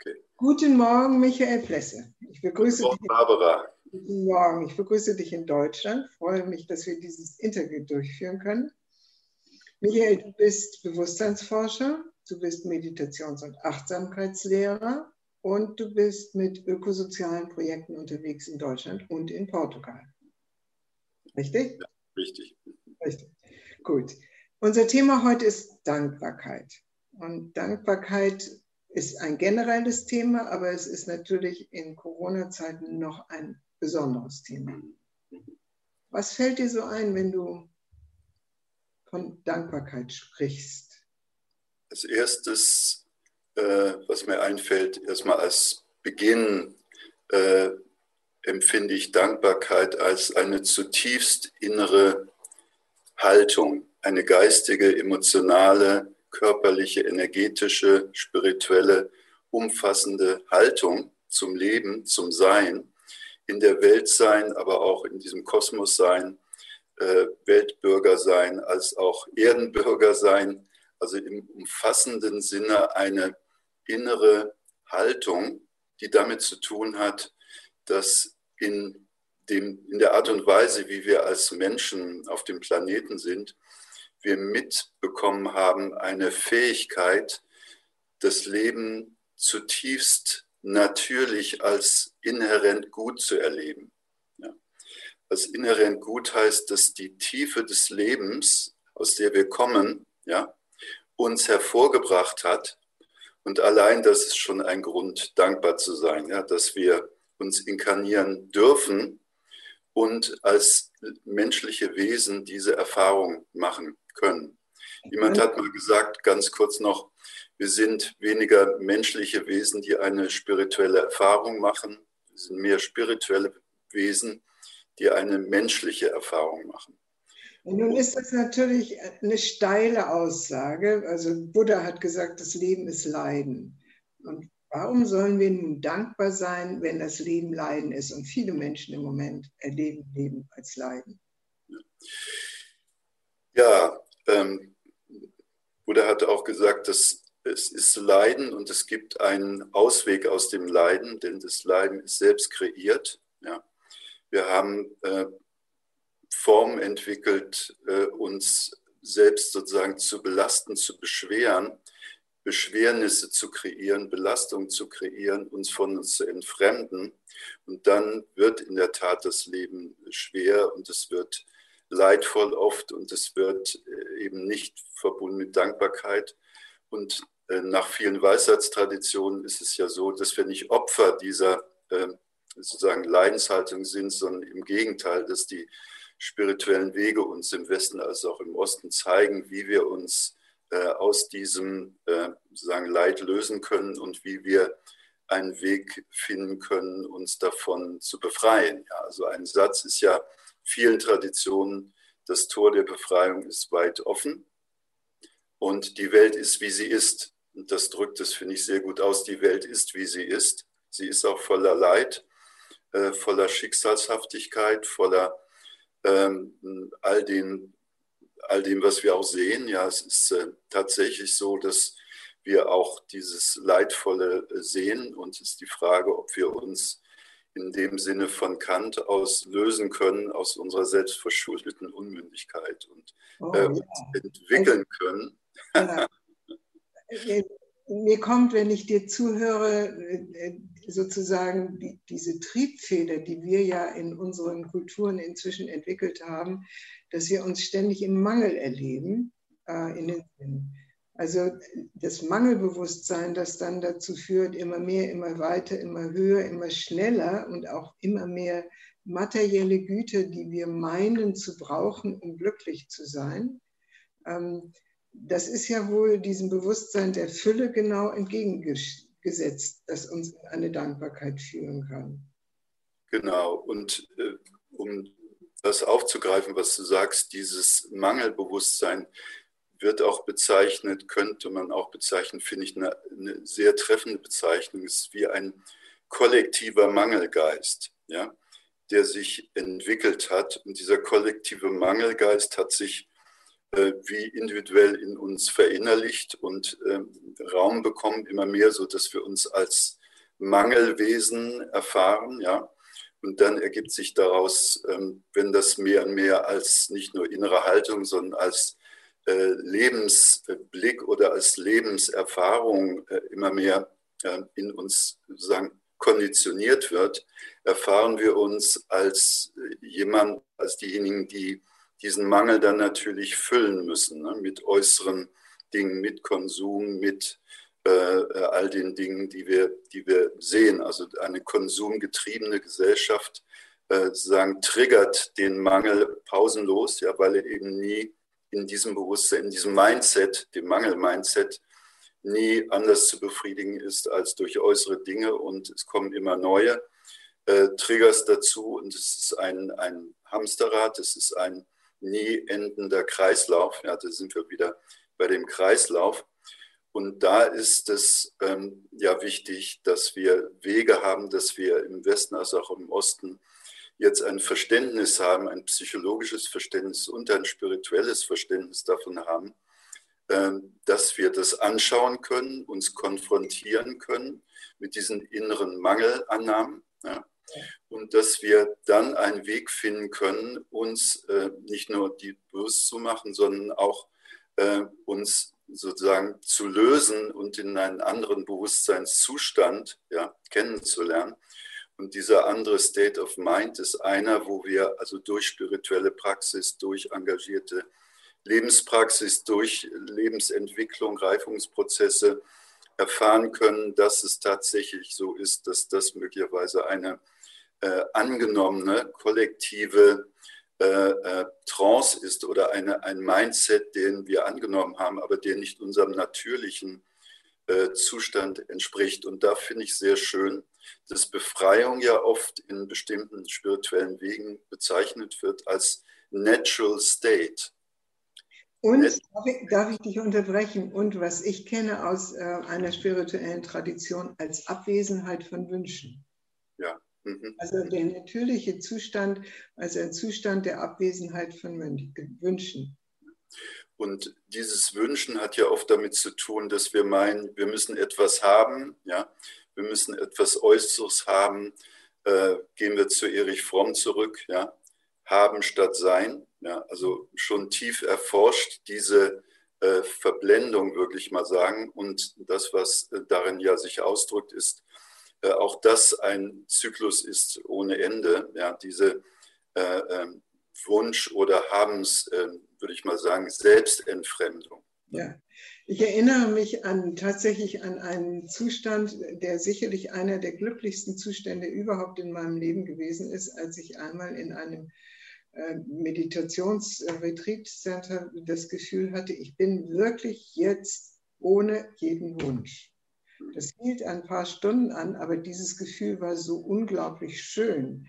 Okay. Guten Morgen, Michael Plesse. Ich begrüße Guten Morgen, dich. Barbara. Guten Morgen, ich begrüße dich in Deutschland. Ich freue mich, dass wir dieses Interview durchführen können. Michael, du bist Bewusstseinsforscher, du bist Meditations- und Achtsamkeitslehrer und du bist mit ökosozialen Projekten unterwegs in Deutschland und in Portugal. Richtig? Ja, richtig. Richtig. Gut. Unser Thema heute ist Dankbarkeit. Und Dankbarkeit ist ein generelles Thema, aber es ist natürlich in Corona-Zeiten noch ein besonderes Thema. Was fällt dir so ein, wenn du von Dankbarkeit sprichst? Als erstes, was mir einfällt, erstmal als Beginn, empfinde ich Dankbarkeit als eine zutiefst innere Haltung, eine geistige, emotionale, körperliche, energetische, spirituelle, umfassende Haltung zum Leben, zum Sein, in der Welt sein, aber auch in diesem Kosmos sein, Weltbürger sein, als auch Erdenbürger sein, also im umfassenden Sinne eine innere Haltung, die damit zu tun hat, dass in der Art und Weise, wie wir als Menschen auf dem Planeten sind, wir mitbekommen haben, eine Fähigkeit, das Leben zutiefst natürlich als inhärent gut zu erleben. Ja. Als inhärent gut heißt, dass die Tiefe des Lebens, aus der wir kommen, ja, uns hervorgebracht hat. Und allein das ist schon ein Grund, dankbar zu sein, ja, dass wir uns inkarnieren dürfen und als menschliche Wesen diese Erfahrung machen können. Jemand hat mal gesagt, ganz kurz noch, wir sind weniger menschliche Wesen, die eine spirituelle Erfahrung machen. Wir sind mehr spirituelle Wesen, die eine menschliche Erfahrung machen. Und nun ist das natürlich eine steile Aussage. Also Buddha hat gesagt, das Leben ist Leiden. Und warum sollen wir nun dankbar sein, wenn das Leben Leiden ist? Und viele Menschen im Moment erleben Leben als Leiden. Ja, Buddha hat auch gesagt, dass es ist Leiden und es gibt einen Ausweg aus dem Leiden, denn das Leiden ist selbst kreiert. Ja. Wir haben Formen entwickelt, uns selbst sozusagen zu belasten, zu beschweren, Beschwernisse zu kreieren, Belastung zu kreieren, uns von uns zu entfremden. Und dann wird in der Tat das Leben schwer und es wird leidvoll oft und es wird eben nicht verbunden mit Dankbarkeit. Und nach vielen Weisheitstraditionen ist es ja so, dass wir nicht Opfer dieser sozusagen Leidenshaltung sind, sondern im Gegenteil, dass die spirituellen Wege uns im Westen als auch im Osten zeigen, wie wir uns aus diesem sozusagen Leid lösen können und wie wir einen Weg finden können, uns davon zu befreien. Ja, also ein Satz ist ja vielen Traditionen, das Tor der Befreiung ist weit offen und die Welt ist, wie sie ist. Und das drückt es, finde ich, sehr gut aus. Die Welt ist, wie sie ist. Sie ist auch voller Leid, voller Schicksalshaftigkeit, voller all dem, was wir auch sehen. Ja, es ist tatsächlich so, dass wir auch dieses Leidvolle sehen und es ist die Frage, ob wir uns in dem Sinne von Kant aus lösen können, aus unserer selbstverschuldeten Unmündigkeit und uns entwickeln können. Ja. Mir kommt, wenn ich dir zuhöre, sozusagen diese Triebfeder, die wir ja in unseren Kulturen inzwischen entwickelt haben, dass wir uns ständig im Mangel erleben. Also das Mangelbewusstsein, das dann dazu führt, immer mehr, immer weiter, immer höher, immer schneller und auch immer mehr materielle Güter, die wir meinen zu brauchen, um glücklich zu sein. Das ist ja wohl diesem Bewusstsein der Fülle genau entgegengesetzt, das uns in eine Dankbarkeit führen kann. Genau, und um das aufzugreifen, was du sagst, dieses Mangelbewusstsein wird auch bezeichnet, könnte man auch bezeichnen, finde ich eine sehr treffende Bezeichnung, es ist wie ein kollektiver Mangelgeist, ja, der sich entwickelt hat. Und dieser kollektive Mangelgeist hat sich wie individuell in uns verinnerlicht und Raum bekommen, immer mehr, so dass wir uns als Mangelwesen erfahren, ja. Und dann ergibt sich daraus, wenn das mehr und mehr als nicht nur innere Haltung, sondern als Lebensblick oder als Lebenserfahrung immer mehr in uns sozusagen konditioniert wird, erfahren wir uns als jemand, als diejenigen, die diesen Mangel dann natürlich füllen müssen, ne? Mit äußeren Dingen, mit Konsum, mit all den Dingen, die wir sehen. Also eine konsumgetriebene Gesellschaft sozusagen triggert den Mangel pausenlos, ja, weil er eben nie in diesem Bewusstsein, in diesem Mindset, dem Mangel-Mindset, nie anders zu befriedigen ist als durch äußere Dinge, und es kommen immer neue Triggers dazu, und es ist ein Hamsterrad, es ist ein nie endender Kreislauf. Ja, da sind wir wieder bei dem Kreislauf. Und da ist es ja wichtig, dass wir Wege haben, dass wir im Westen als auch im Osten jetzt ein Verständnis haben, ein psychologisches Verständnis und ein spirituelles Verständnis davon haben, dass wir das anschauen können, uns konfrontieren können mit diesen inneren Mangelannahmen, ja, und dass wir dann einen Weg finden können, uns nicht nur die bewusst zu machen, sondern auch uns sozusagen zu lösen und in einen anderen Bewusstseinszustand, ja, kennenzulernen. Und dieser andere State of Mind ist einer, wo wir also durch spirituelle Praxis, durch engagierte Lebenspraxis, durch Lebensentwicklung, Reifungsprozesse erfahren können, dass es tatsächlich so ist, dass das möglicherweise eine angenommene, kollektive Trance ist oder ein Mindset, den wir angenommen haben, aber der nicht unserem natürlichen Zustand entspricht. Und da finde ich sehr schön, dass Befreiung ja oft in bestimmten spirituellen Wegen bezeichnet wird als Natural State. Und, darf ich dich unterbrechen, und was ich kenne aus einer spirituellen Tradition als Abwesenheit von Wünschen. Ja. Mhm. Also der natürliche Zustand, also ein Zustand der Abwesenheit von Wünschen. Und dieses Wünschen hat ja oft damit zu tun, dass wir meinen, wir müssen etwas haben, ja, wir müssen etwas Äußeres haben. Gehen wir zu Erich Fromm zurück, ja, haben statt sein, ja, also schon tief erforscht, diese Verblendung, würde ich mal sagen. Und das, was darin ja sich ausdrückt, ist auch das ein Zyklus ist ohne Ende, ja, diese Wunsch oder Habens, würde ich mal sagen, Selbstentfremdung. Ja, ich erinnere mich tatsächlich an einen Zustand, der sicherlich einer der glücklichsten Zustände überhaupt in meinem Leben gewesen ist, als ich einmal in einem Meditationsretreat-Center das Gefühl hatte, ich bin wirklich jetzt ohne jeden Wunsch. Das hielt ein paar Stunden an, aber dieses Gefühl war so unglaublich schön.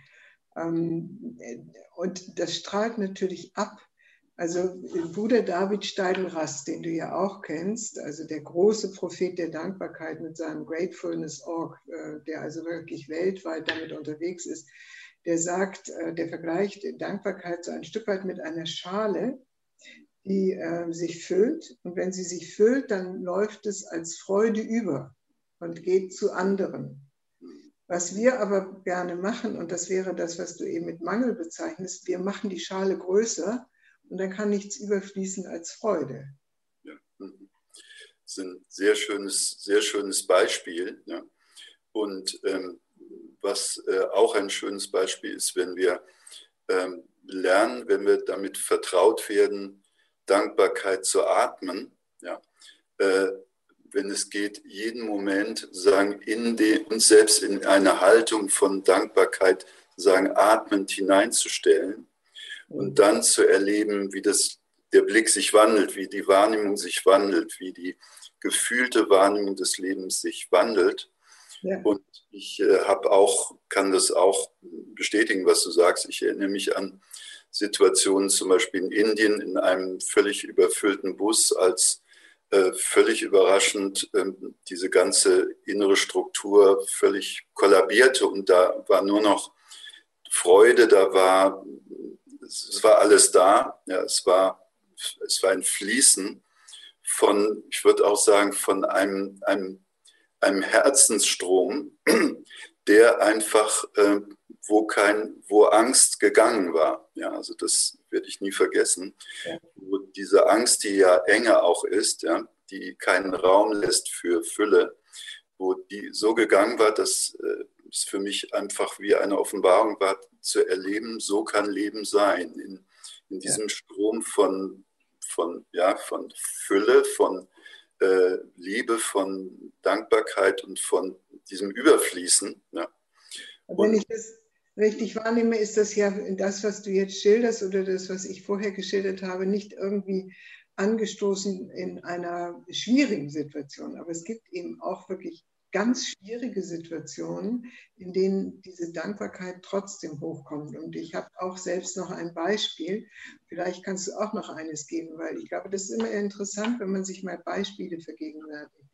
Und das strahlt natürlich ab. Also Bruder David Steindl-Rast, den du ja auch kennst, also der große Prophet der Dankbarkeit mit seinem gratefulness.org, der also wirklich weltweit damit unterwegs ist, der sagt, der vergleicht Dankbarkeit so ein Stück weit mit einer Schale, die sich füllt. Und wenn sie sich füllt, dann läuft es als Freude über und geht zu anderen. Was wir aber gerne machen, und das wäre das, was du eben mit Mangel bezeichnest, wir machen die Schale größer und dann kann nichts überfließen als Freude. Ja. Das ist ein sehr schönes Beispiel. Ja. Und was auch ein schönes Beispiel ist, wenn wir lernen, wenn wir damit vertraut werden, Dankbarkeit zu atmen, ja, wenn es geht, jeden Moment sagen, uns selbst in eine Haltung von Dankbarkeit sagen, atmend hineinzustellen und dann zu erleben, wie der Blick sich wandelt, wie die Wahrnehmung sich wandelt, wie die gefühlte Wahrnehmung des Lebens sich wandelt. Ja. Und ich kann das auch bestätigen, was du sagst. Ich erinnere mich an Situationen zum Beispiel in Indien in einem völlig überfüllten Bus, als völlig überraschend diese ganze innere Struktur völlig kollabierte und da war nur noch Freude, es war alles da, ja, es war es war ein Fließen von, ich würde auch sagen, von einem Herzensstrom, der einfach, wo Angst gegangen war. Ja, also das werde ich nie vergessen. Ja. Wo diese Angst, die ja Enge auch ist, ja, die keinen Raum lässt für Fülle, wo die so gegangen war, dass es für mich einfach wie eine Offenbarung war, zu erleben, so kann Leben sein. In diesem Strom von Fülle, von Liebe, von Dankbarkeit und von diesem Überfließen. Ja. Wenn ich das richtig wahrnehme, ist das ja das, was du jetzt schilderst oder das, was ich vorher geschildert habe, nicht irgendwie angestoßen in einer schwierigen Situation. Aber es gibt eben auch wirklich ganz schwierige Situationen, in denen diese Dankbarkeit trotzdem hochkommt. Und ich habe auch selbst noch ein Beispiel. Vielleicht kannst du auch noch eines geben, weil ich glaube, das ist immer interessant, wenn man sich mal Beispiele vergegenwärtigt.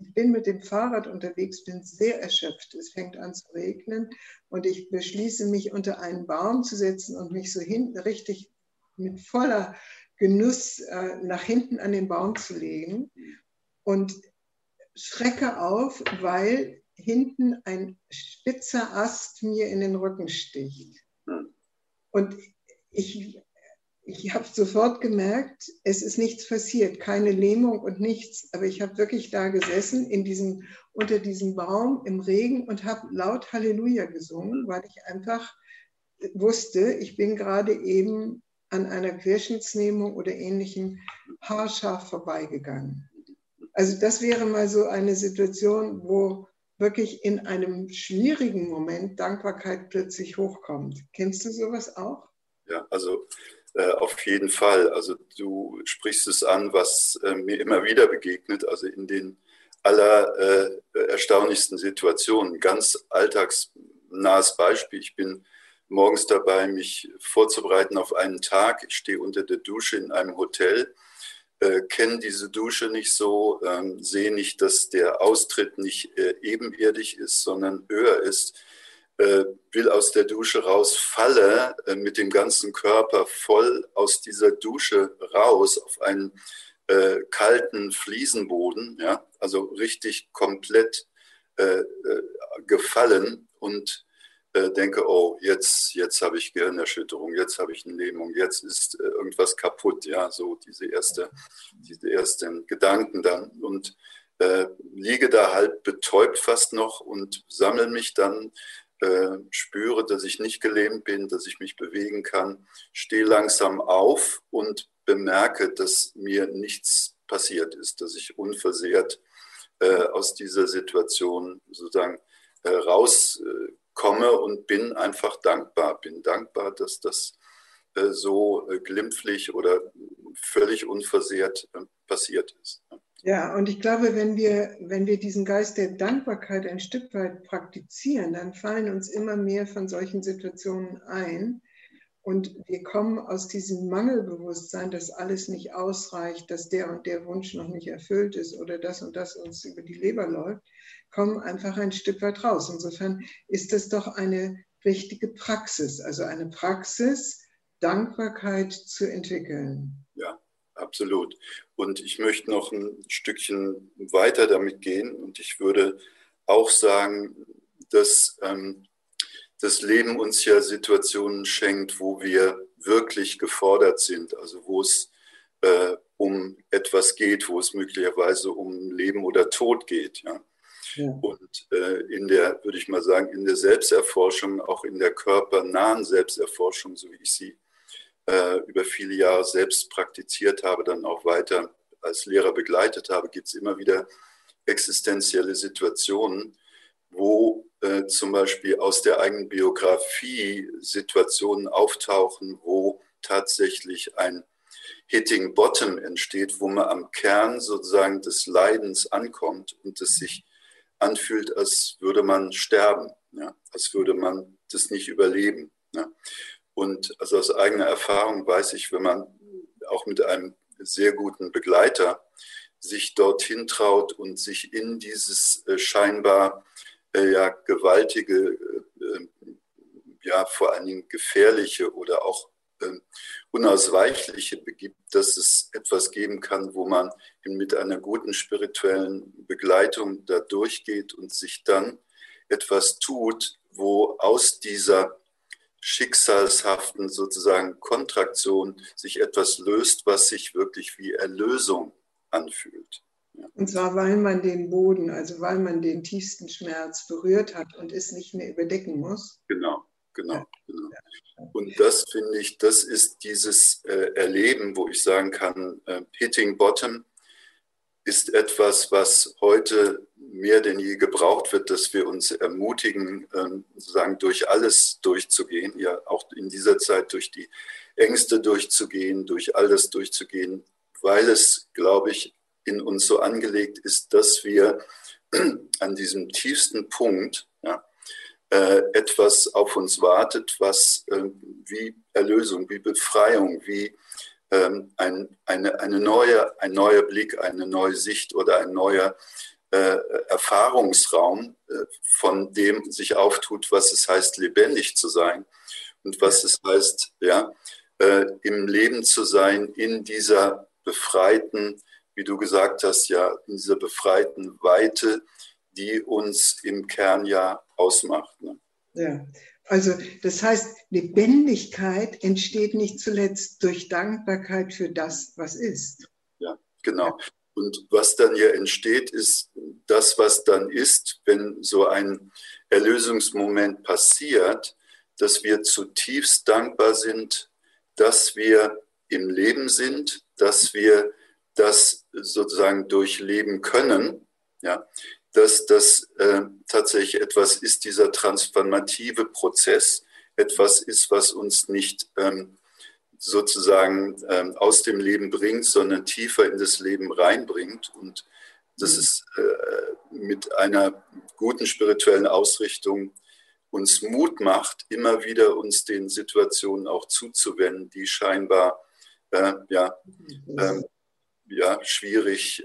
Ich bin mit dem Fahrrad unterwegs, bin sehr erschöpft. Es fängt an zu regnen und ich beschließe, mich unter einen Baum zu setzen und mich so hinten richtig mit voller Genuss nach hinten an den Baum zu legen und schrecke auf, weil hinten ein spitzer Ast mir in den Rücken sticht. Und ich habe sofort gemerkt, es ist nichts passiert, keine Lähmung und nichts. Aber ich habe wirklich da gesessen, unter diesem Baum im Regen und habe laut Halleluja gesungen, weil ich einfach wusste, ich bin gerade eben an einer Querschnittslähmung oder ähnlichem haarscharf vorbeigegangen. Also das wäre mal so eine Situation, wo wirklich in einem schwierigen Moment Dankbarkeit plötzlich hochkommt. Kennst du sowas auch? Ja, also auf jeden Fall. Also du sprichst es an, was mir immer wieder begegnet, also in den allererstaunlichsten Situationen. Ganz alltagsnahes Beispiel. Ich bin morgens dabei, mich vorzubereiten auf einen Tag. Ich stehe unter der Dusche in einem Hotel, kenne diese Dusche nicht so, sehe nicht, dass der Austritt nicht ebenerdig ist, sondern höher ist. Will aus der Dusche raus, falle mit dem ganzen Körper voll aus dieser Dusche raus auf einen kalten Fliesenboden, ja, also richtig komplett gefallen und denke, oh, jetzt habe ich Gehirnerschütterung, jetzt habe ich eine Lähmung, jetzt ist irgendwas kaputt, ja, so diese ersten Gedanken dann und liege da halt betäubt fast noch und sammle mich dann, spüre, dass ich nicht gelähmt bin, dass ich mich bewegen kann, stehe langsam auf und bemerke, dass mir nichts passiert ist, dass ich unversehrt aus dieser Situation sozusagen rauskomme und bin einfach dankbar. Bin dankbar, dass das so glimpflich oder völlig unversehrt passiert ist. Ja, und ich glaube, wenn wir diesen Geist der Dankbarkeit ein Stück weit praktizieren, dann fallen uns immer mehr von solchen Situationen ein und wir kommen aus diesem Mangelbewusstsein, dass alles nicht ausreicht, dass der und der Wunsch noch nicht erfüllt ist oder das und das uns über die Leber läuft, kommen einfach ein Stück weit raus. Insofern ist das doch eine richtige Praxis, also eine Praxis, Dankbarkeit zu entwickeln. Ja. Absolut. Und ich möchte noch ein Stückchen weiter damit gehen und ich würde auch sagen, dass das Leben uns ja Situationen schenkt, wo wir wirklich gefordert sind, also wo es um etwas geht, wo es möglicherweise um Leben oder Tod geht. Ja? Ja. Und würde ich mal sagen, in der Selbsterforschung, auch in der körpernahen Selbsterforschung, so wie ich sie über viele Jahre selbst praktiziert habe, dann auch weiter als Lehrer begleitet habe, gibt es immer wieder existenzielle Situationen, wo zum Beispiel aus der eigenen Biografie Situationen auftauchen, wo tatsächlich ein Hitting Bottom entsteht, wo man am Kern sozusagen des Leidens ankommt und es sich anfühlt, als würde man sterben, ja? Als würde man das nicht überleben. Ja? Und also aus eigener Erfahrung weiß ich, wenn man auch mit einem sehr guten Begleiter sich dorthin traut und sich in dieses scheinbar gewaltige, vor allen Dingen gefährliche oder auch Unausweichliche begibt, dass es etwas geben kann, wo man mit einer guten spirituellen Begleitung da durchgeht und sich dann etwas tut, wo aus dieser schicksalshaften sozusagen Kontraktion sich etwas löst, was sich wirklich wie Erlösung anfühlt. Ja. Und zwar, weil man den Boden, also weil man den tiefsten Schmerz berührt hat und es nicht mehr überdecken muss. Genau. Und das finde ich, das ist dieses Erleben, wo ich sagen kann, Hitting Bottom ist etwas, was heute mehr denn je gebraucht wird, dass wir uns ermutigen, sozusagen durch alles durchzugehen, ja auch in dieser Zeit durch die Ängste durchzugehen, durch alles durchzugehen, weil es, glaube ich, in uns so angelegt ist, dass wir an diesem tiefsten Punkt, ja, etwas auf uns wartet, was wie Erlösung, wie Befreiung, wie ein neuer Blick, eine neue Sicht oder ein neuer Erfahrungsraum, von dem sich auftut, was es heißt, lebendig zu sein und was es heißt, ja, im Leben zu sein, in dieser befreiten, wie du gesagt hast, ja, in dieser befreiten Weite, die uns im Kern ja ausmacht. Ne? Ja, also das heißt, Lebendigkeit entsteht nicht zuletzt durch Dankbarkeit für das, was ist. Ja, genau. Und was dann ja entsteht, ist das, was dann ist, wenn so ein Erlösungsmoment passiert, dass wir zutiefst dankbar sind, dass wir im Leben sind, dass wir das sozusagen durchleben können, ja, dass das tatsächlich etwas ist, dieser transformative Prozess, etwas ist, was uns nicht sozusagen aus dem Leben bringt, sondern tiefer in das Leben reinbringt. Und das ist mit einer guten spirituellen Ausrichtung uns Mut macht, immer wieder uns den Situationen auch zuzuwenden, die scheinbar schwierig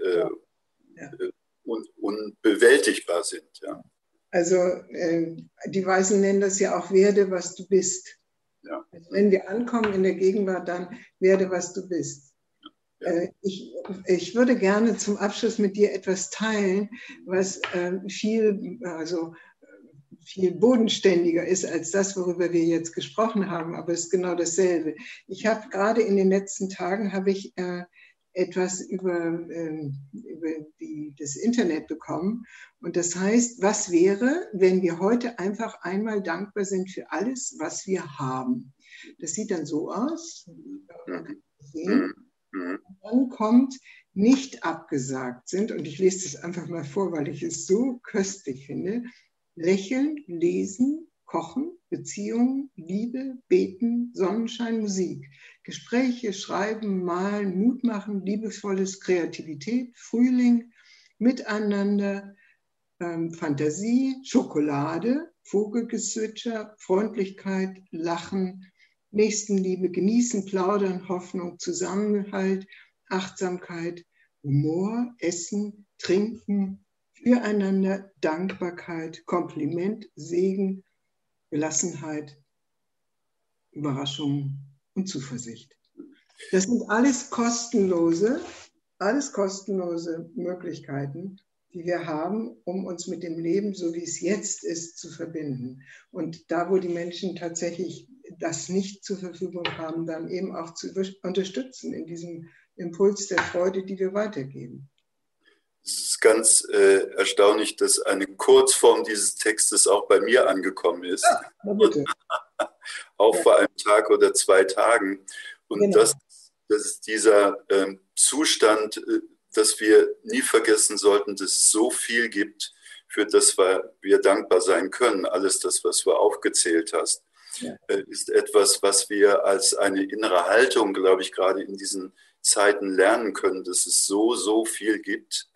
und unbewältigbar sind. Ja. Also die Weisen nennen das ja auch werde, was du bist. Ja. Also wenn wir ankommen in der Gegenwart, dann werde, was du bist. Ja. Ich würde gerne zum Abschluss mit dir etwas teilen, was viel bodenständiger ist als das, worüber wir jetzt gesprochen haben, aber es ist genau dasselbe. Ich habe gerade in den letzten Tagen etwas über das Internet bekommen. Und das heißt, was wäre, wenn wir heute einfach einmal dankbar sind für alles, was wir haben? Das sieht dann so aus. Man kann das sehen. Und dann kommt, nicht abgesagt sind, und ich lese das einfach mal vor, weil ich es so köstlich finde: Lächeln, Lesen, Kochen, Beziehungen, Liebe, Beten, Sonnenschein, Musik, Gespräche, Schreiben, Malen, Mut machen, liebevolles, Kreativität, Frühling, Miteinander, Fantasie, Schokolade, Vogelgezwitscher, Freundlichkeit, Lachen, Nächstenliebe, Genießen, Plaudern, Hoffnung, Zusammenhalt, Achtsamkeit, Humor, Essen, Trinken, Füreinander, Dankbarkeit, Kompliment, Segen, Gelassenheit, Überraschung und Zuversicht. Das sind alles kostenlose Möglichkeiten, die wir haben, um uns mit dem Leben, so wie es jetzt ist, zu verbinden. Und da, wo die Menschen tatsächlich das nicht zur Verfügung haben, dann eben auch zu unterstützen in diesem Impuls der Freude, die wir weitergeben. Es ist ganz erstaunlich, dass eine Kurzform dieses Textes auch bei mir angekommen ist. Ja, na bitte. Auch vor einem Tag oder 2 Tagen. Und genau, das ist dieser Zustand, dass wir nie vergessen sollten, dass es so viel gibt, für das wir dankbar sein können. Alles das, was du aufgezählt hast, ist etwas, was wir als eine innere Haltung, glaube ich, gerade in diesen Zeiten lernen können, dass es so viel gibt,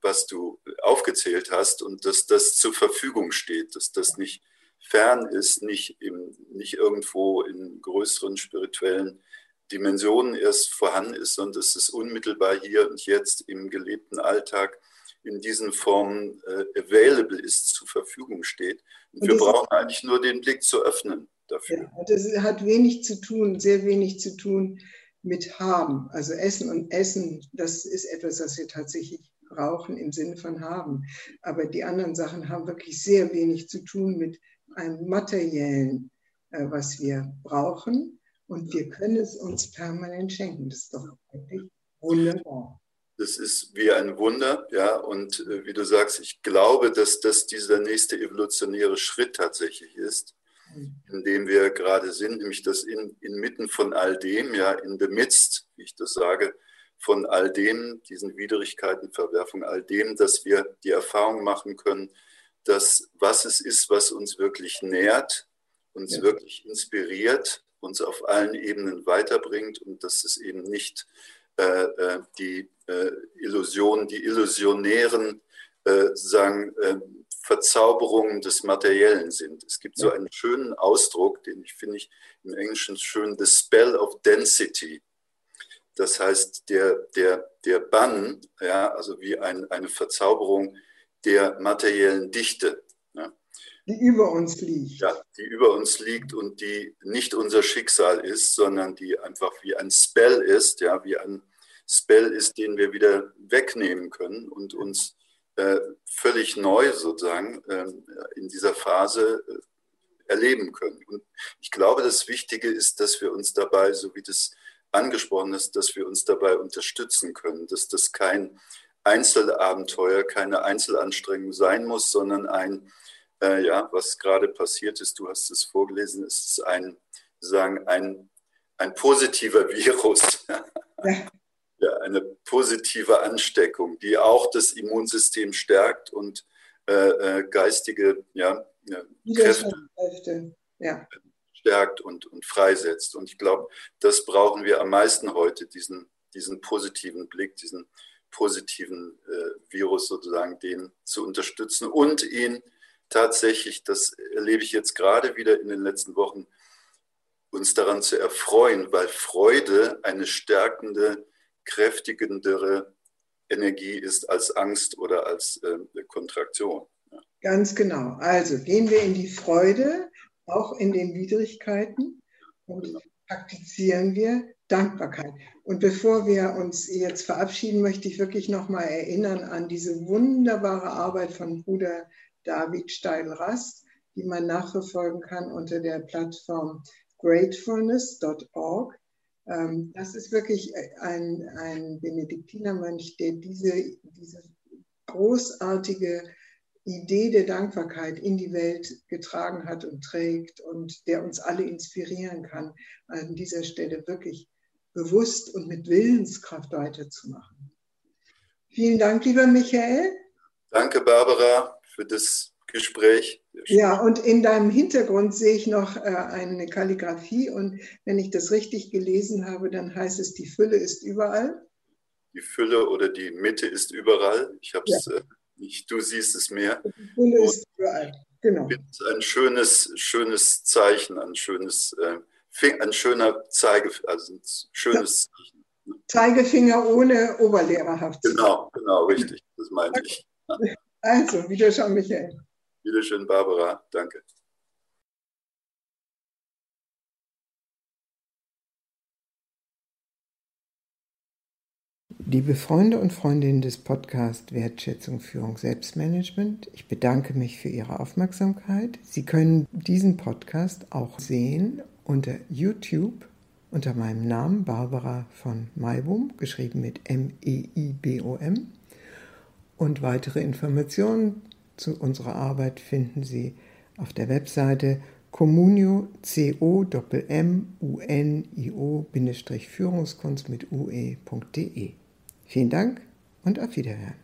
was du aufgezählt hast, und dass das zur Verfügung steht, dass das nicht fern ist, nicht irgendwo in größeren spirituellen Dimensionen erst vorhanden ist, sondern dass es unmittelbar hier und jetzt im gelebten Alltag in diesen Formen available ist, zur Verfügung steht. Und wir brauchen eigentlich nur den Blick zu öffnen. dafür. Ja, das hat wenig zu tun, sehr wenig zu tun mit haben. Also Essen und Essen, das ist etwas, das wir tatsächlich brauchen im Sinne von haben. Aber die anderen Sachen haben wirklich sehr wenig zu tun mit einem Materiellen, was wir brauchen. Und wir können es uns permanent schenken. Das ist doch wirklich wunderbar. Das ist wie ein Wunder, ja, und wie du sagst, ich glaube, dass das dieser nächste evolutionäre Schritt tatsächlich ist, in dem wir gerade sind, nämlich dass inmitten von all dem, ja, in the midst, wie ich das sage, von all dem, diesen Widrigkeiten, Verwerfungen, all dem, dass wir die Erfahrung machen können, dass was es ist, was uns wirklich nährt, uns wirklich inspiriert, uns auf allen Ebenen weiterbringt und dass es eben nicht die illusionären Verzauberungen des Materiellen sind. Es gibt so einen schönen Ausdruck, den ich finde im Englischen schön, the spell of density. Das heißt, der Bann, ja, also wie eine Verzauberung der materiellen Dichte. Ja. Die über uns liegt. Ja, die über uns liegt und die nicht unser Schicksal ist, sondern die einfach wie ein Spell ist, ja, wie ein Spell ist, den wir wieder wegnehmen können und uns völlig neu sozusagen in dieser Phase erleben können. Und ich glaube, das Wichtige ist, dass wir uns dabei, so wie das angesprochen ist, dass wir uns dabei unterstützen können, dass das kein Einzelabenteuer, keine Einzelanstrengung sein muss, sondern ein, was gerade passiert ist, du hast es vorgelesen, es ist ein positiver Virus. Ja, eine positive Ansteckung, die auch das Immunsystem stärkt und geistige Kräfte stärkt und freisetzt. Und ich glaube, das brauchen wir am meisten heute, diesen positiven Blick, diesen positiven Virus sozusagen, den zu unterstützen und ihn tatsächlich, das erlebe ich jetzt gerade wieder in den letzten Wochen, uns daran zu erfreuen, weil Freude eine stärkende, kräftigendere Energie ist als Angst oder als Kontraktion. Ja. Ganz genau. Also gehen wir in die Freude, auch in den Widrigkeiten und praktizieren wir Dankbarkeit. Und bevor wir uns jetzt verabschieden, möchte ich wirklich nochmal erinnern an diese wunderbare Arbeit von Bruder David Steindl-Rast, die man nachverfolgen kann unter der Plattform gratefulness.org. Das ist wirklich ein Benediktinermönch, der diese großartige Idee der Dankbarkeit in die Welt getragen hat und trägt und der uns alle inspirieren kann, an dieser Stelle wirklich bewusst und mit Willenskraft weiterzumachen. Vielen Dank, lieber Michael. Danke, Barbara, für das Gespräch. Ja, und in deinem Hintergrund sehe ich noch eine Kalligrafie und wenn ich das richtig gelesen habe, dann heißt es, die Fülle ist überall. Die Fülle oder die Mitte ist überall. Ich habe es nicht, du siehst es mehr. Die Fülle ist überall, genau. Es ist ein schönes Zeichen, ein schöner Zeigefinger, also ein schönes Zeichen. Zeigefinger ohne Oberlehrerhaft. Genau, richtig, das meine ich. Also, wiederschauen, Michael. Wiederschauen, Barbara. Danke. Liebe Freunde und Freundinnen des Podcasts Wertschätzung, Führung, Selbstmanagement, ich bedanke mich für Ihre Aufmerksamkeit. Sie können diesen Podcast auch sehen unter YouTube unter meinem Namen Barbara von Maiboom, geschrieben mit M-E-I-B-O-M. Und weitere Informationen zu unserer Arbeit finden Sie auf der Webseite communio-führungskunst.de. Vielen Dank und auf Wiederhören.